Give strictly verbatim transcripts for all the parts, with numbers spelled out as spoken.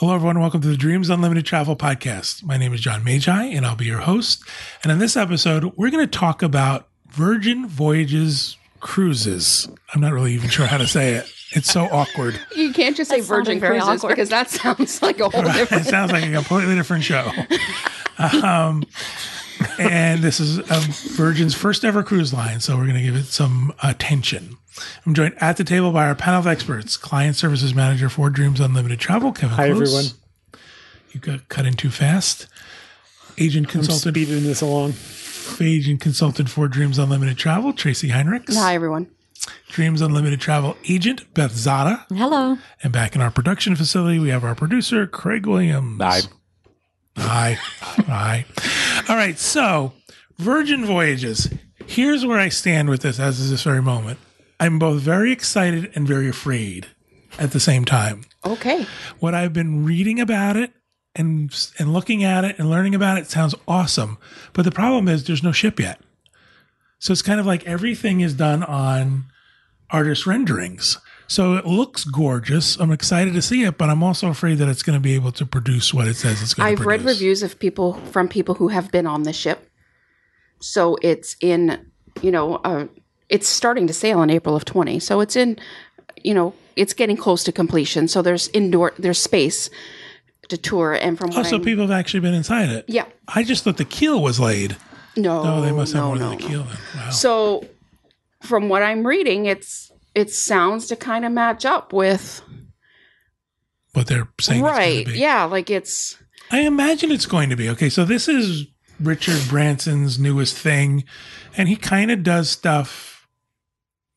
Hello, everyone. Welcome to the Dreams Unlimited Travel podcast. My name is John Magi, and I'll be your host. And on this episode, we're going to talk about Virgin Voyages cruises. I'm not really even sure how to say it. It's so awkward. You can't just say Virgin Cruises because that sounds like a whole right. different... It sounds like a completely different show. um, and this is a Virgin's first ever cruise line, so we're going to give it some attention. I'm joined at the table by our panel of experts, Client Services Manager for Dreams Unlimited Travel, Kevin Hi, Close. Everyone. You got cut in too fast. Agent Consultant. I'm speeding this along. Agent Consultant for Dreams Unlimited Travel, Tracy Heinrichs. Hi, everyone. Dreams Unlimited Travel Agent, Beth Zada. Hello. And back in our production facility, we have our producer, Craig Williams. Hi. Hi. Hi. All right, so Virgin Voyages. Here's where I stand with this as of this very moment. I'm both very excited and very afraid at the same time. Okay. What I've been reading about it and and looking at it and learning about it sounds awesome. But the problem is there's no ship yet. So it's kind of like everything is done on artist renderings. So it looks gorgeous. I'm excited to see it, but I'm also afraid that it's going to be able to produce what it says it's going I've to produce. I've read reviews of people from people who have been on the ship. So it's in, you know, a... It's starting to sail in April of twenty, so it's in, you know, it's getting close to completion. So there's indoor, there's space to tour, and from oh, so I'm, people have actually been inside it. Yeah, I just thought the keel was laid. No, no, they must have no, more no, than the no. keel. Then. Wow. So, from what I'm reading, it's it sounds to kind of match up with what they're saying. Right? It's going to be. Yeah, like it's. I imagine it's going to be okay. So this is Richard Branson's newest thing, and he kind of does stuff.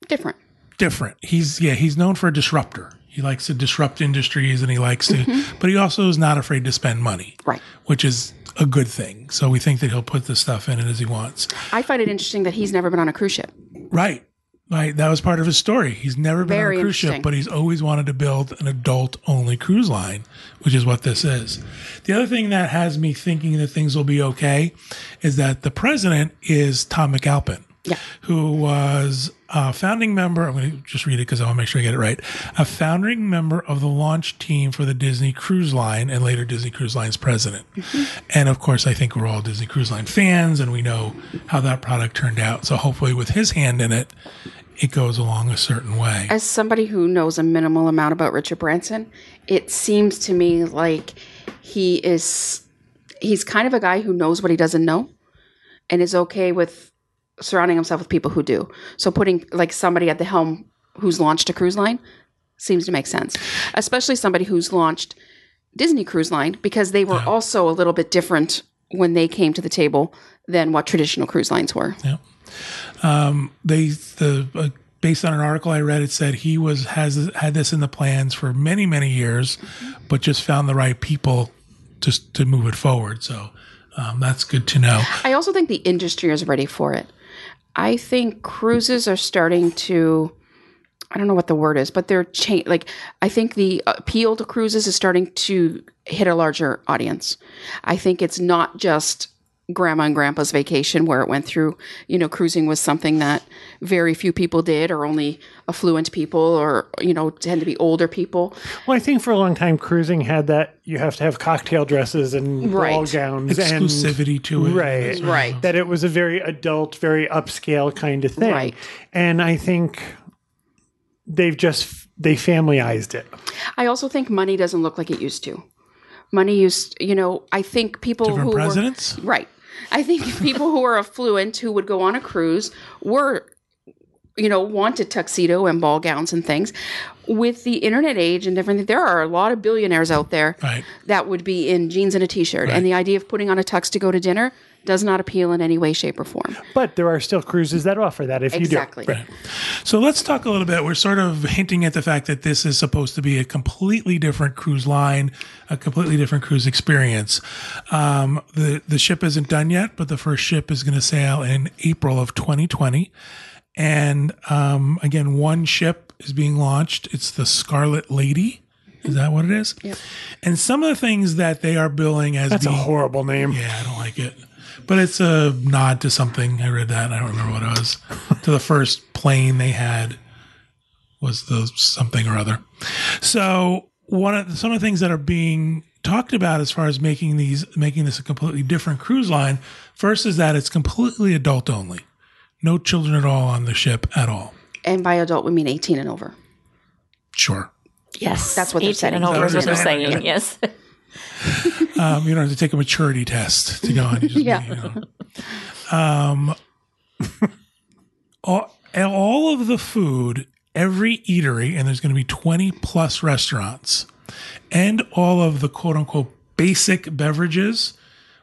Different. Different. He's, yeah, he's known for a disruptor. He likes to disrupt industries and he likes to, mm-hmm. but he also is not afraid to spend money. Right. Which is a good thing. So we think that he'll put the stuff in it as he wants. I find it interesting that he's never been on a cruise ship. Right. Right. That was part of his story. He's never been Very on a cruise ship, but he's always wanted to build an adult only cruise line, which is what this is. The other thing that has me thinking that things will be okay is that the president is Tom McAlpin. Yeah. Who was a founding member, I'm going to just read it because I want to make sure I get it right, a founding member of the launch team for the Disney Cruise Line and later Disney Cruise Line's president. Mm-hmm. And of course, I think we're all Disney Cruise Line fans and we know how that product turned out. So hopefully with his hand in it, it goes along a certain way. As somebody who knows a minimal amount about Richard Branson, it seems to me like he is, he's kind of a guy who knows what he doesn't know and is okay with surrounding himself with people who do. So putting like somebody at the helm who's launched a cruise line seems to make sense, especially somebody who's launched Disney Cruise Line, because they were yeah. also a little bit different when they came to the table than what traditional cruise lines were. Yeah. Um, they, the, uh, based on an article I read, it said he was, has had this in the plans for many, many years, mm-hmm. but just found the right people just to move it forward. So um, that's good to know. I also think the industry is ready for it. I think cruises are starting to, I don't know what the word is, but they're cha- like, I think the appeal to cruises is starting to hit a larger audience. I think it's not just grandma and grandpa's vacation where it went through, you know, cruising was something that very few people did or only affluent people or, you know, tend to be older people. Well, I think for a long time, cruising had that you have to have cocktail dresses and right. ball gowns. Exclusivity and, to it. Right. Right. That it was a very adult, very upscale kind of thing. Right. And I think they've just, they familyized it. I also think money doesn't look like it used to. Money used, you know, I think people Different who presidents? Were, right. I think people who are affluent who would go on a cruise were, you know, wanted tuxedo and ball gowns and things. With the internet age and everything, there are a lot of billionaires out there right. that would be in jeans and a t-shirt. Right. And the idea of putting on a tux to go to dinner does not appeal in any way, shape, or form. But there are still cruises that offer that if exactly. you do. Exactly. Right. So let's talk a little bit. We're sort of hinting at the fact that this is supposed to be a completely different cruise line, a completely different cruise experience. Um, the, the ship isn't done yet, but the first ship is going to sail in April of twenty twenty. And um, again, one ship is being launched. It's the Scarlet Lady. Is that what it is? Yep. And some of the things that they are billing as That's being, a horrible name. Yeah, I don't like it. But it's a nod to something. I read that. And I don't remember what it was. To the first plane they had was the something or other. So one of some of the things that are being talked about as far as making these making this a completely different cruise line, first is that it's completely adult only. No children at all on the ship at all. And by adult, we mean eighteen and over. Sure. Yes. That's what they're saying. eighteen and over is what they're saying, yes. um, you don't have to take a maturity test to go on. You just yeah. Mean, you know. um, all, all of the food, every eatery, and there's going to be twenty plus restaurants, and all of the quote-unquote basic beverages,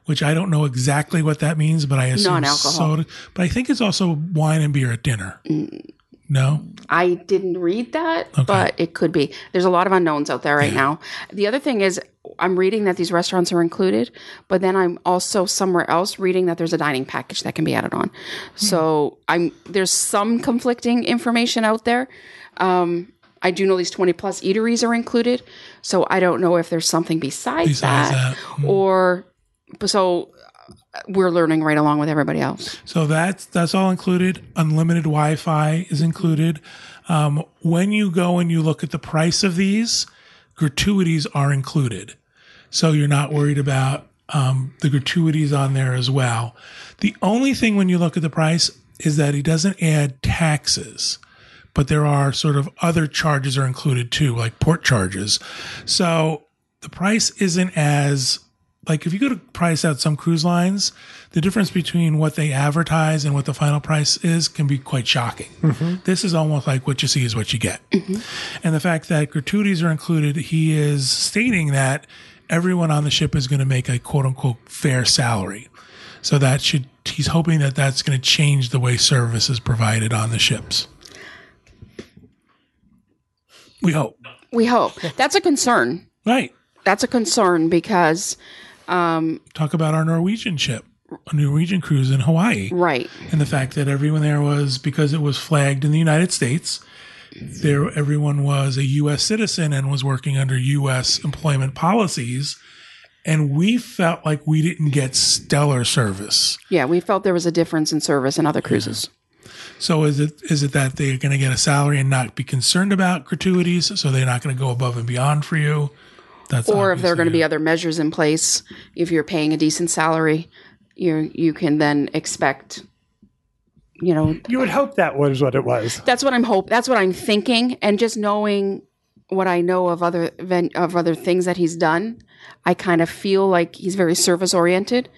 which I don't know exactly what that means, but I assume non-alcohol. Soda, but I think it's also wine and beer at dinner. Mm. No? I didn't read that, okay. But it could be. There's a lot of unknowns out there right yeah. now. The other thing is I'm reading that these restaurants are included, but then I'm also somewhere else reading that there's a dining package that can be added on. Mm. So I'm there's some conflicting information out there. Um, I do know these twenty plus eateries are included, so I don't know if there's something besides, besides that, that. Mm. or so we're learning right along with everybody else. So that's that's all included. Unlimited Wi-Fi is included. Um, when you go and you look at the price of these, gratuities are included. So you're not worried about um, the gratuities on there as well. The only thing when you look at the price is that he doesn't add taxes, but there are sort of other charges are included too, like port charges. So the price isn't as... Like if you go to price out some cruise lines, the difference between what they advertise and what the final price is can be quite shocking. Mm-hmm. This is almost like what you see is what you get. Mm-hmm. And the fact that gratuities are included, he is stating that everyone on the ship is going to make a quote unquote fair salary. So that should, he's hoping that that's going to change the way service is provided on the ships. We hope. We hope. That's a concern. Right. That's a concern because... Um, Talk about our Norwegian ship, a Norwegian cruise in Hawaii. Right. And the fact that everyone there was, because it was flagged in the United States, there everyone was a U S citizen and was working under U S employment policies. And we felt like we didn't get stellar service. Yeah, we felt there was a difference in service in other cruises. Yeah. So is it is it that they're going to get a salary and not be concerned about gratuities, so they're not going to go above and beyond for you? That's or if there are going to be other measures in place, if you're paying a decent salary, you you can then expect, you know. You would hope that was what it was. That's what I'm hope. That's what I'm thinking. And just knowing what I know of other of other things that he's done, I kind of feel like he's very service oriented.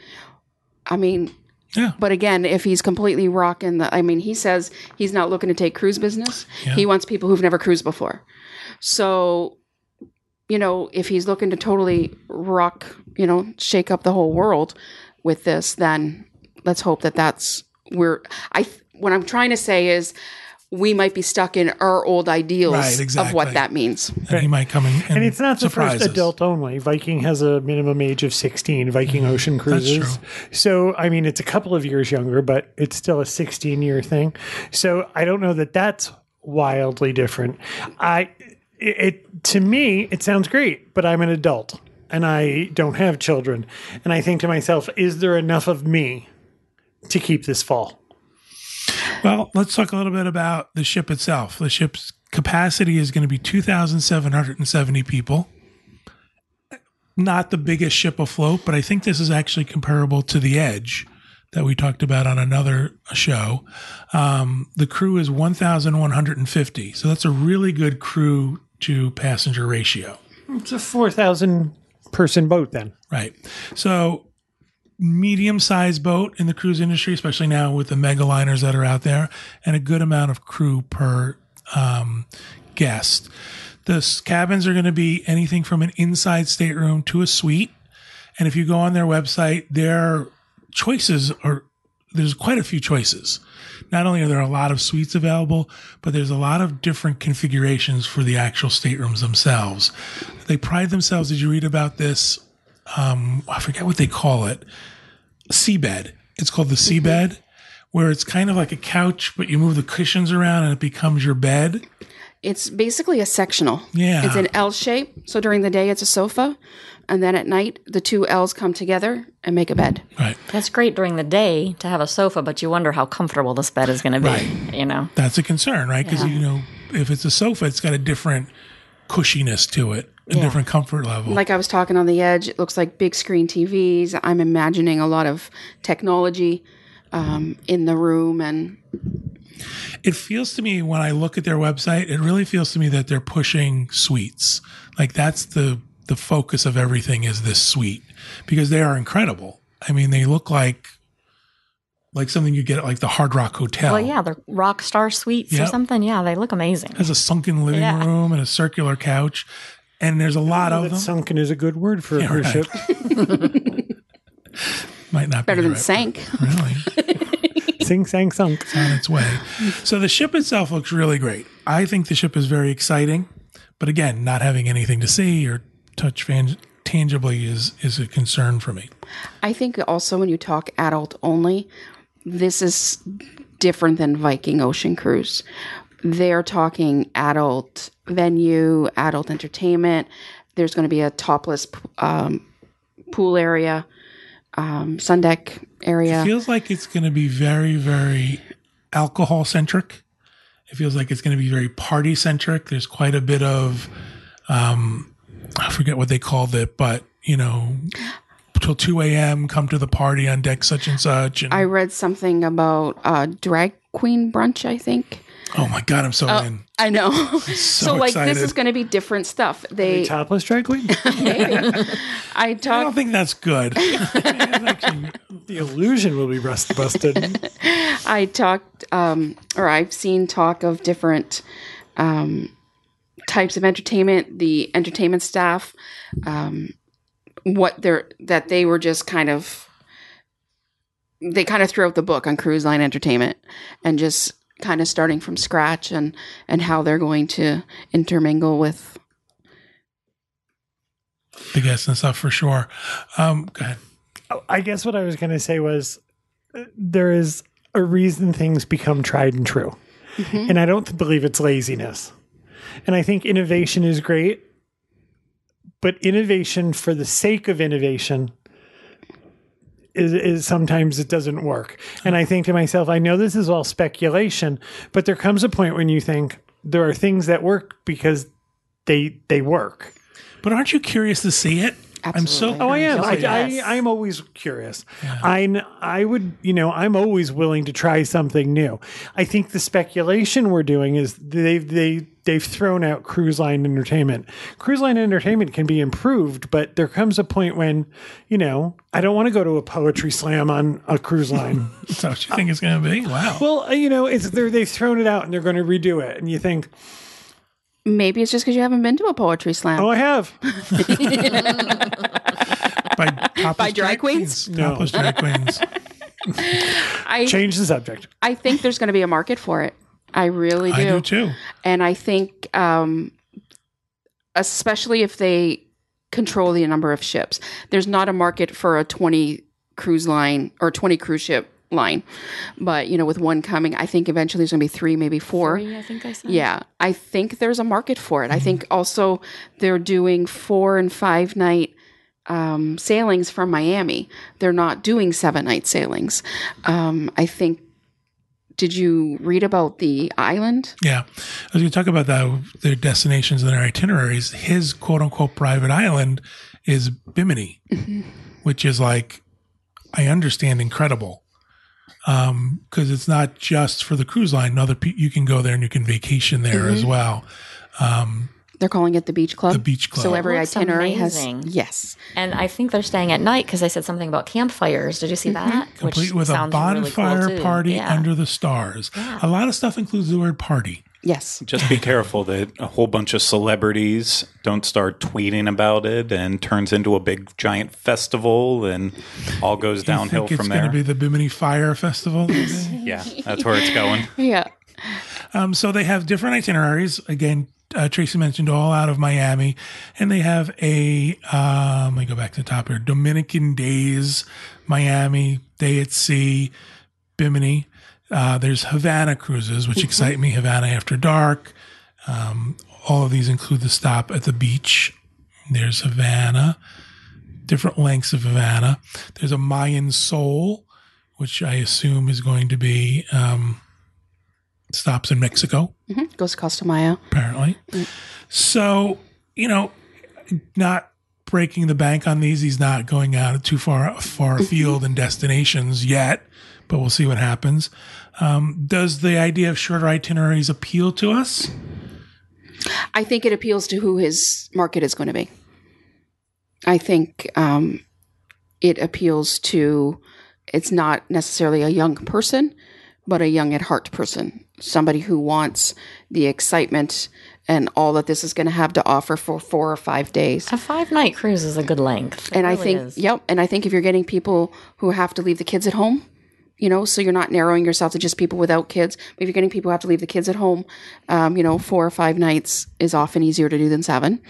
I mean. Yeah. But again, if he's completely rocking the, I mean, he says he's not looking to take cruise business. Yeah. He wants people who've never cruised before. So. You know, if he's looking to totally rock, you know, shake up the whole world with this, then let's hope that that's where I, what I'm trying to say is we might be stuck in our old ideals right, exactly. of what that means. And right. he might come in and surprise And it's not the first adult only. Viking has a minimum age of sixteen, Viking mm-hmm. Ocean Cruises. So, I mean, it's a couple of years younger, but it's still a sixteen year thing. So I don't know that that's wildly different. I... It, it to me, it sounds great, but I'm an adult and I don't have children. And I think to myself, is there enough of me to keep this fall? Well, let's talk a little bit about the ship itself. The ship's capacity is going to be two thousand seven hundred seventy people. Not the biggest ship afloat, but I think this is actually comparable to the Edge that we talked about on another show. Um, the crew is one thousand one hundred fifty. So that's a really good crew to passenger ratio. It's a four thousand person boat then. Right. So medium-sized boat in the cruise industry, especially now with the mega liners that are out there, and a good amount of crew per um, guest. The cabins are going to be anything from an inside stateroom to a suite. And if you go on their website, their choices are, there's quite a few choices. Not only are there a lot of suites available, but there's a lot of different configurations for the actual staterooms themselves. They pride themselves, did you read about this? Um, I forget what they call it. Seabed. It's called the seabed, mm-hmm. where it's kind of like a couch, but you move the cushions around and it becomes your bed. It's basically a sectional. Yeah. It's an L shape. So during the day, it's a sofa. And then at night, the two L's come together and make a bed. Right. That's great during the day to have a sofa, but you wonder how comfortable this bed is going to be. Right. You know, that's a concern, right? Because, yeah. you know, if it's a sofa, it's got a different cushiness to it. a yeah. different comfort level. Like I was talking on the edge, it looks like big screen T Vs. I'm imagining a lot of technology um, in the room. And it feels to me when I look at their website, it really feels to me that they're pushing suites. Like that's the, the focus of everything is this suite, because they are incredible. I mean, they look like like something you get at like the Hard Rock Hotel. Well, yeah, the rock star suites yep. or something. Yeah, they look amazing. It has a sunken living yeah. room and a circular couch. And there's a lot of them. Sunken is a good word for yeah, a cruise ship. Right. Might not better be better than right sank. Really, sink, sank, sunk. It's on its way. So the ship itself looks really great. I think the ship is very exciting, but again, not having anything to see or touch fan- tangibly is is a concern for me. I think also when you talk adult only, this is different than Viking Ocean Cruise. They're talking adult venue, adult entertainment. There's going to be a topless um, pool area, um, sun deck area. It feels like it's going to be very, very alcohol centric. It feels like it's going to be very party centric. There's quite a bit of, um, I forget what they called it, but you know, till two a.m., come to the party on deck such and such. And I read something about uh, drag queen brunch, I think. Oh my God, I'm so uh, in. I know. I'm so, so like excited. This is going to be different stuff. They, they topless drag queen? Maybe. I, talk- I don't think that's good. Actually, the illusion will be rust- busted. I talked, um, or I've seen talk of different um, types of entertainment, the entertainment staff, um, what they're, that they were just kind of, they kind of threw out the book on cruise line entertainment and just kind of starting from scratch and, and how they're going to intermingle with the guests and stuff for sure. Um, go ahead. I guess what I was going to say was uh, there is a reason things become tried and true. Mm-hmm. And I don't believe it's laziness. And I think innovation is great, but innovation for the sake of innovation Is, is sometimes it doesn't work. And I think to myself, I know this is all speculation, but there comes a point when you think there are things that work because they they work. But aren't you curious to see it? Absolutely. I'm so oh I am oh, I, yes. I I'm always curious. Yeah. I I would you know I'm always willing to try something new. I think the speculation we're doing is they've they they've thrown out cruise line entertainment. Cruise line entertainment can be improved, but there comes a point when you know I don't want to go to a poetry slam on a cruise line. So what you think it's going to be? Wow. Well, you know it's they've thrown it out and they're going to redo it, and you think. Maybe it's just because you haven't been to a poetry slam. Oh, I have. By, By drag queens? No. Topless drag queens. I, Change the subject. I think there's going to be a market for it. I really do. I do too. And I think, um, especially if they control the number of ships, there's not a market for a twenty cruise line or twenty cruise ship line. But, you know, with one coming, I think eventually there's going to be three, maybe four. Three, I think I saw. Yeah. I think there's a market for it. Mm-hmm. I think also they're doing four and five night um, sailings from Miami. They're not doing seven night sailings. Um, I think, did you read about the island? Yeah. As we talk about that, their destinations and their itineraries, his quote unquote private island is Bimini, mm-hmm. which is like, I understand incredible. Um, cause it's not just for the cruise line. Other people, you can go there and you can vacation there mm-hmm. as well. Um, they're calling it the beach club. The beach club. So every itinerary amazing. has, yes. And I think they're staying at night cause I said something about campfires. Did you see mm-hmm. that? Complete Which with a bonfire really cool party yeah. under the stars. Yeah. A lot of stuff includes the word party. Yes. Just be careful that a whole bunch of celebrities don't start tweeting about it and turns into a big giant festival and all goes downhill from there. It's going to be the Bimini Fire Festival. Yeah, that's where it's going. Yeah. Um, so they have different itineraries. Again, uh, Tracy mentioned all out of Miami, and they have a um, let me go back to the top here. Dominican Days, Miami, Day at Sea, Bimini. Uh, there's Havana cruises, which excite me. Havana After Dark. Um, all of these include the stop at the beach. There's Havana, different lengths of Havana. There's a Mayan Soul, which I assume is going to be um, stops in Mexico. Mm-hmm. Goes to Costa Maya. Apparently. Mm-hmm. So, you know, not breaking the bank on these. He's not going out too far far afield in destinations yet, but we'll see what happens. Um, does the idea of shorter itineraries appeal to us? I think it appeals to who his market is going to be. I think um, it appeals to, it's not necessarily a young person, but a young at heart person, somebody who wants the excitement and all that this is going to have to offer for four or five days. A five-night cruise is a good length. It and really I think, is. yep. And I think if you're getting people who have to leave the kids at home, you know, so you're not narrowing yourself to just people without kids. But if you're getting people who have to leave the kids at home, um, you know, four or five nights is often easier to do than seven.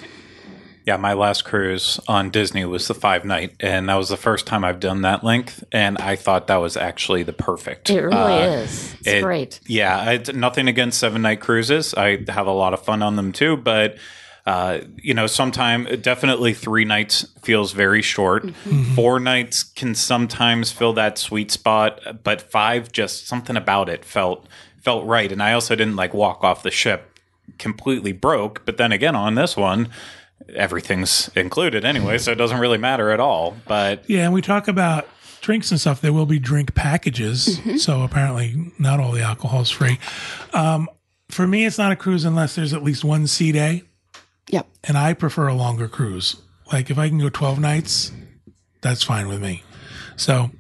Yeah, my last cruise on Disney was the five night, and that was the first time I've done that length, and I thought that was actually the perfect. It really uh, is. It's it, great. Yeah, it's nothing against seven night cruises. I have a lot of fun on them too, but uh, you know, sometimes definitely three nights feels very short. Mm-hmm. Mm-hmm. Four nights can sometimes fill that sweet spot, but five, just something about it felt felt right. And I also didn't like walk off the ship completely broke, but then again on this one, everything's included anyway, so it doesn't really matter at all. But yeah, and we talk about drinks and stuff. There will be drink packages, mm-hmm. so apparently not all the alcohol is free. Um, for me, it's not a cruise unless there's at least one sea day. Yep. And I prefer a longer cruise. Like if I can go twelve nights, that's fine with me. So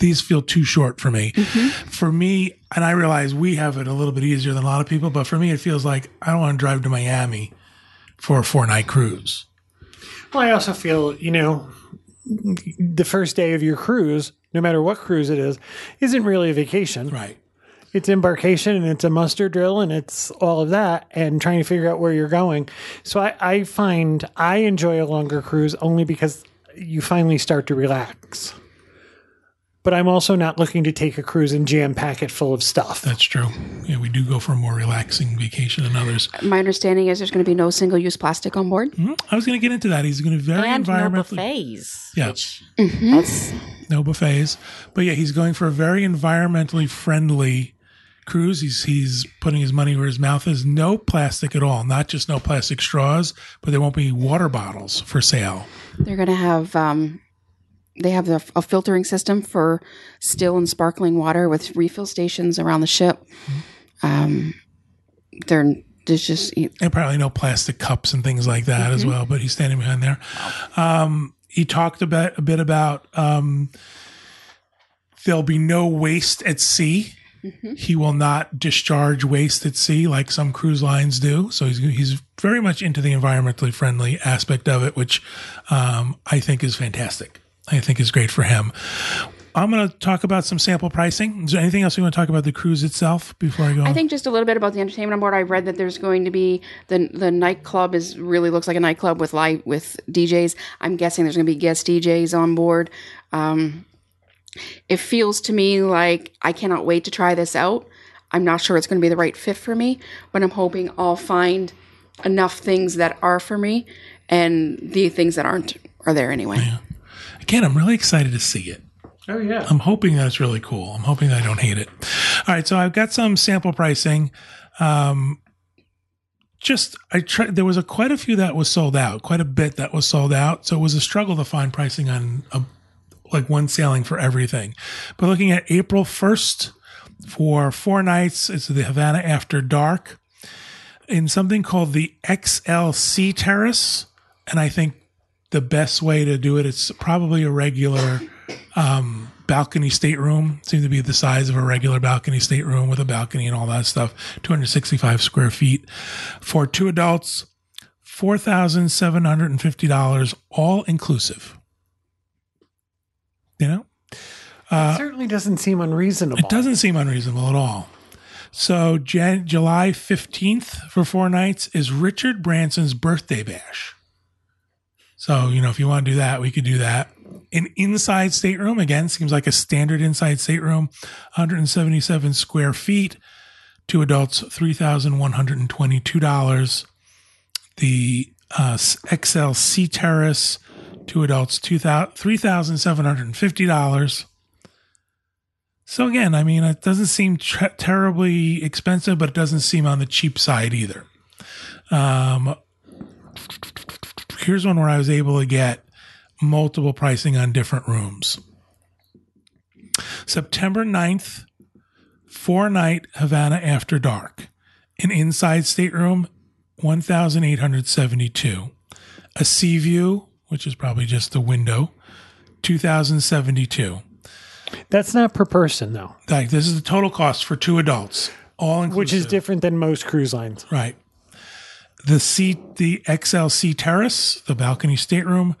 these feel too short for me. Mm-hmm. For me, and I realize we have it a little bit easier than a lot of people, but for me, it feels like I don't want to drive to Miami for a four-night cruise. Well, I also feel, you know, the first day of your cruise, no matter what cruise it is, isn't really a vacation. Right. It's embarkation, and it's a muster drill, and it's all of that, and trying to figure out where you're going. So I, I find I enjoy a longer cruise only because you finally start to relax. But I'm also not looking to take a cruise and jam-pack it full of stuff. That's true. Yeah, we do go for a more relaxing vacation than others. My understanding is there's going to be no single-use plastic on board. Mm-hmm. I was going to get into that. He's going to very and environmentally... And no buffets. Yeah. Which, mm-hmm. that's... No buffets. But yeah, he's going for a very environmentally friendly cruise. He's, he's putting his money where his mouth is. No plastic at all. Not just no plastic straws, but there won't be water bottles for sale. They're going to have... Um, They have a, a filtering system for still and sparkling water with refill stations around the ship. Um, they're, there's just... And apparently no plastic cups and things like that mm-hmm. as well, but he's standing behind there. Um, he talked a bit, a bit about um, there'll be no waste at sea. Mm-hmm. He will not discharge waste at sea like some cruise lines do. So he's he's very much into the environmentally friendly aspect of it, which um, I think is fantastic. I think is great for him. I'm going to talk about some sample pricing. Is there anything else you want to talk about the cruise itself before I go? I on? think just a little bit about the entertainment on board. I read that there's going to be the the nightclub is really looks like a nightclub with live with D Js. I'm guessing there's going to be guest D Js on board. Um, it feels to me like I cannot wait to try this out. I'm not sure it's going to be the right fit for me, but I'm hoping I'll find enough things that are for me, and the things that aren't are there anyway. Yeah. Again, I'm really excited to see it. Oh, yeah. I'm hoping that's really cool. I'm hoping I don't hate it. All right. So I've got some sample pricing. Um, just, I tried, there was a, quite a few that was sold out, quite a bit that was sold out. So it was a struggle to find pricing on a, like one sailing for everything. But looking at April first for four nights, it's the Havana After Dark in something called the X L C Terrace. And I think the best way to do it, it's probably a regular um, balcony stateroom. It seemed to be the size of a regular balcony stateroom with a balcony and all that stuff. two hundred sixty-five square feet for two adults, four thousand seven hundred fifty dollars, all inclusive. You know? Uh, it certainly doesn't seem unreasonable. It doesn't seem unreasonable at all. So Jan- July fifteenth for four nights is Richard Branson's birthday bash. So, you know, if you want to do that, we could do that. An inside stateroom, again, seems like a standard inside stateroom, one hundred seventy-seven square feet, two adults, three thousand one hundred twenty-two dollars. The uh, X L C Terrace, two adults, three thousand seven hundred fifty dollars. So, again, I mean, it doesn't seem ter- terribly expensive, but it doesn't seem on the cheap side either. Um here's one where I was able to get multiple pricing on different rooms. September ninth, four-night Havana After Dark. An inside stateroom, one thousand eight hundred seventy-two. A sea view, which is probably just the window, two thousand seventy-two. That's not per person, though. Like, this is the total cost for two adults, all inclusive. Which is different than most cruise lines. Right. The sea, the X L C Terrace, the balcony stateroom,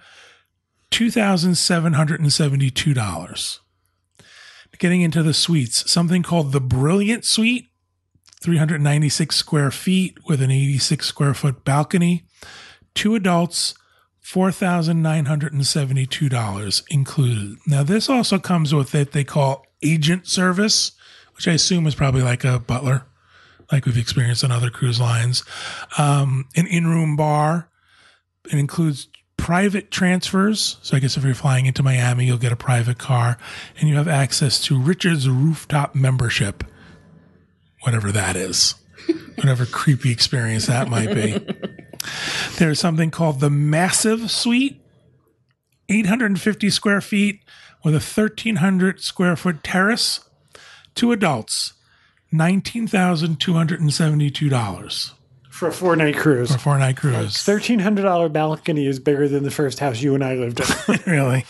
two thousand seven hundred seventy-two dollars. Getting into the suites, something called the Brilliant Suite, three hundred ninety-six square feet with an eighty-six square foot balcony, two adults, four thousand nine hundred seventy-two dollars included. Now, this also comes with what they call agent service, which I assume is probably like a butler, like we've experienced on other cruise lines, um, an in-room bar. It includes private transfers. So I guess if you're flying into Miami, you'll get a private car, and you have access to Richard's rooftop membership, whatever that is, whatever creepy experience that might be. There's something called the Massive Suite, eight hundred fifty square feet with a thirteen hundred square foot terrace, two adults, nineteen thousand two hundred seventy-two dollars. For a four-night cruise. For a four-night cruise. thirteen hundred dollars balcony is bigger than the first house you and I lived in. Really?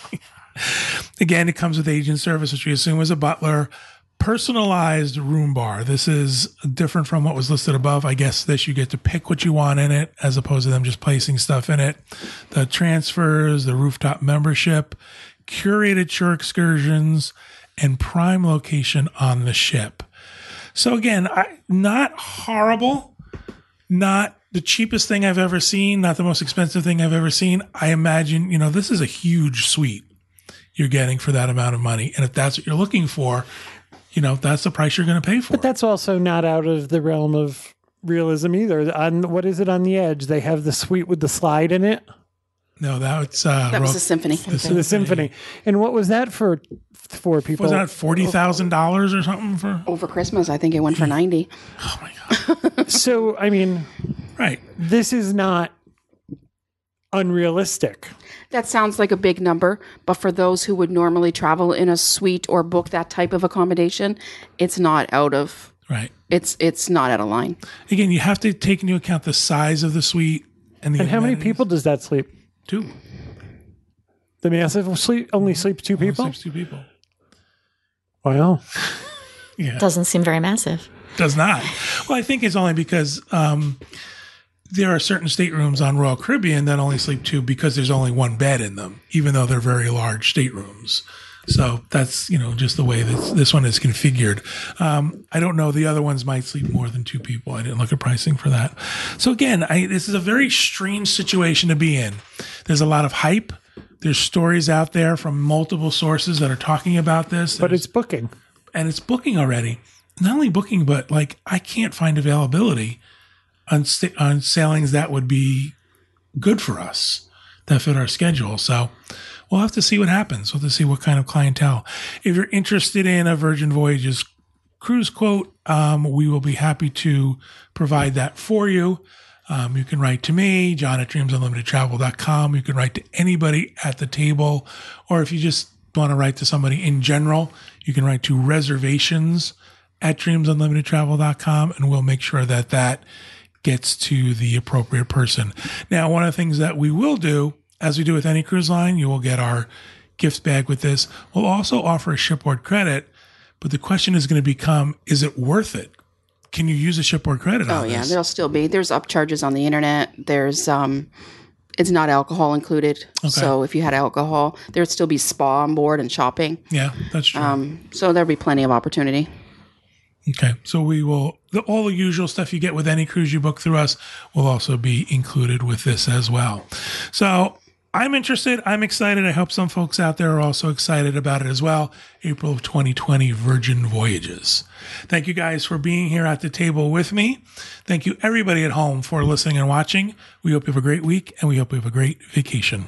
Again, it comes with agent service, which we assume was a butler. Personalized room bar. This is different from what was listed above. I guess this, you get to pick what you want in it as opposed to them just placing stuff in it. The transfers, the rooftop membership, curated shore excursions, and prime location on the ship. So again, I, not horrible. Not the cheapest thing I've ever seen, not the most expensive thing I've ever seen. I imagine, you know, this is a huge suite you're getting for that amount of money. And if that's what you're looking for, you know, that's the price you're going to pay for. But that's also not out of the realm of realism either. On what is it on the edge? They have the suite with the slide in it. No, that was, uh, that was the symphony. The symphony. The symphony. And what was that for four people? Was that forty thousand dollars or something? for Over Christmas, I think it went for ninety thousand dollars. Oh, my God. So, I mean, right. This is not unrealistic. That sounds like a big number, but for those who would normally travel in a suite or book that type of accommodation, it's not out of right. It's it's not out of line. Again, you have to take into account the size of the suite. And, the and how many people does that sleep? Two. The Massive sleep only sleeps two only people? Sleeps two people. Wow. Yeah. Doesn't seem very massive. Does not. Well, I think it's only because um, there are certain staterooms on Royal Caribbean that only sleep two because there's only one bed in them, even though they're very large staterooms. So that's, you know, just the way that this one is configured. Um, I don't know. The other ones might sleep more than two people. I didn't look at pricing for that. So again, I, this is a very strange situation to be in. There's a lot of hype. There's stories out there from multiple sources that are talking about this. But There's, it's booking. And it's booking already. Not only booking, but like I can't find availability on, st- on sailings that would be good for us, that fit our schedule. So we'll have to see what happens. We'll have to see what kind of clientele. If you're interested in a Virgin Voyages cruise quote, um, we will be happy to provide that for you. Um, you can write to me, John at dreams unlimited travel dot com. You can write to anybody at the table. Or if you just want to write to somebody in general, you can write to reservations at dreams unlimited travel dot com, and we'll make sure that that gets to the appropriate person. Now, one of the things that we will do, as we do with any cruise line, you will get our gift bag with this. We'll also offer a shipboard credit, but the question is going to become, is it worth it? Can you use a shipboard credit oh, on yeah, this? Oh, yeah, there'll still be. There's upcharges on the internet. There's, um, it's not alcohol included. Okay. So if you had alcohol, there'd still be spa on board and shopping. Yeah, that's true. Um, so there'll be plenty of opportunity. Okay, so we will, the, all the usual stuff you get with any cruise you book through us will also be included with this as well. So I'm interested. I'm excited. I hope some folks out there are also excited about it as well. April of twenty twenty, Virgin Voyages. Thank you guys for being here at the table with me. Thank you everybody at home for listening and watching. We hope you have a great week, and we hope you have a great vacation.